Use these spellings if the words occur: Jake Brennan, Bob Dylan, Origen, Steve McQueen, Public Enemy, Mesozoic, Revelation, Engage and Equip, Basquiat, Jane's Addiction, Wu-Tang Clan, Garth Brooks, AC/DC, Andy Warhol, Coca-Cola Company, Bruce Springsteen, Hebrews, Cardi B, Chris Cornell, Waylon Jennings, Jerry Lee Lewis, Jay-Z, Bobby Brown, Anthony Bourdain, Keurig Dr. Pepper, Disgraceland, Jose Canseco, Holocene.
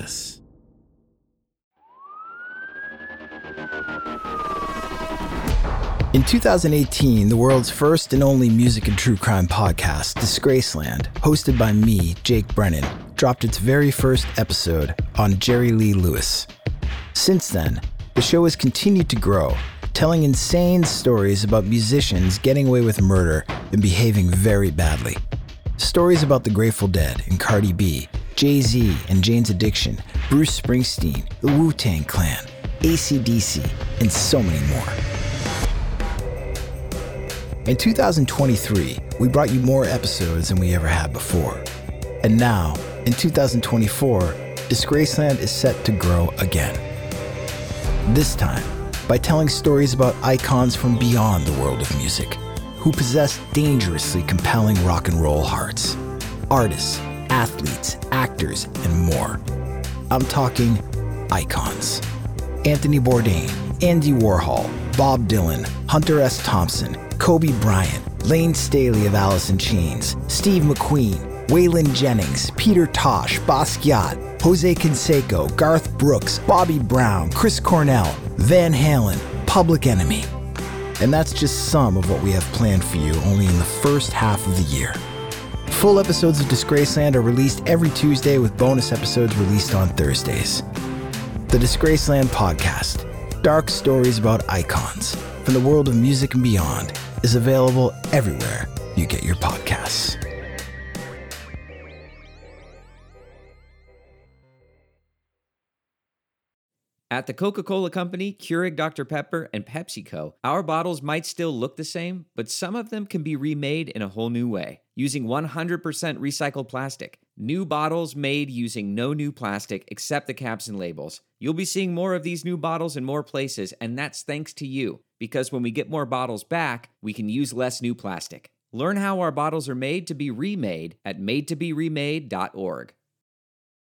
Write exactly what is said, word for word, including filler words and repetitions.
this. In two thousand eighteen, the world's first and only music and true crime podcast, Disgraceland, hosted by me, Jake Brennan, dropped its very first episode on Jerry Lee Lewis. Since then, the show has continued to grow, telling insane stories about musicians getting away with murder and behaving very badly. Stories about the Grateful Dead and Cardi B, Jay-Z and Jane's Addiction, Bruce Springsteen, the Wu-Tang Clan, A C D C, and so many more. In two thousand twenty-three, we brought you more episodes than we ever had before. And now, in two thousand twenty-four, Disgraceland is set to grow again. This time, by telling stories about icons from beyond the world of music, who possess dangerously compelling rock and roll hearts. Artists, athletes, actors, and more. I'm talking icons. Anthony Bourdain, Andy Warhol, Bob Dylan, Hunter S. Thompson, Kobe Bryant, Lane Staley of Alice in Chains, Steve McQueen, Waylon Jennings, Peter Tosh, Basquiat, Jose Canseco, Garth Brooks, Bobby Brown, Chris Cornell, Van Halen, Public Enemy. And that's just some of what we have planned for you only in the first half of the year. Full episodes of Disgraceland are released every Tuesday, with bonus episodes released on Thursdays. The Disgraceland podcast, dark stories about icons from the world of music and beyond, is available everywhere you get your podcasts. At the Coca-Cola Company, Keurig Doctor Pepper, and PepsiCo, our bottles might still look the same, but some of them can be remade in a whole new way, using one hundred percent recycled plastic. New bottles made using no new plastic except the caps and labels. You'll be seeing more of these new bottles in more places, and that's thanks to you, because when we get more bottles back, we can use less new plastic. Learn how our bottles are made to be remade at made to be remade dot org.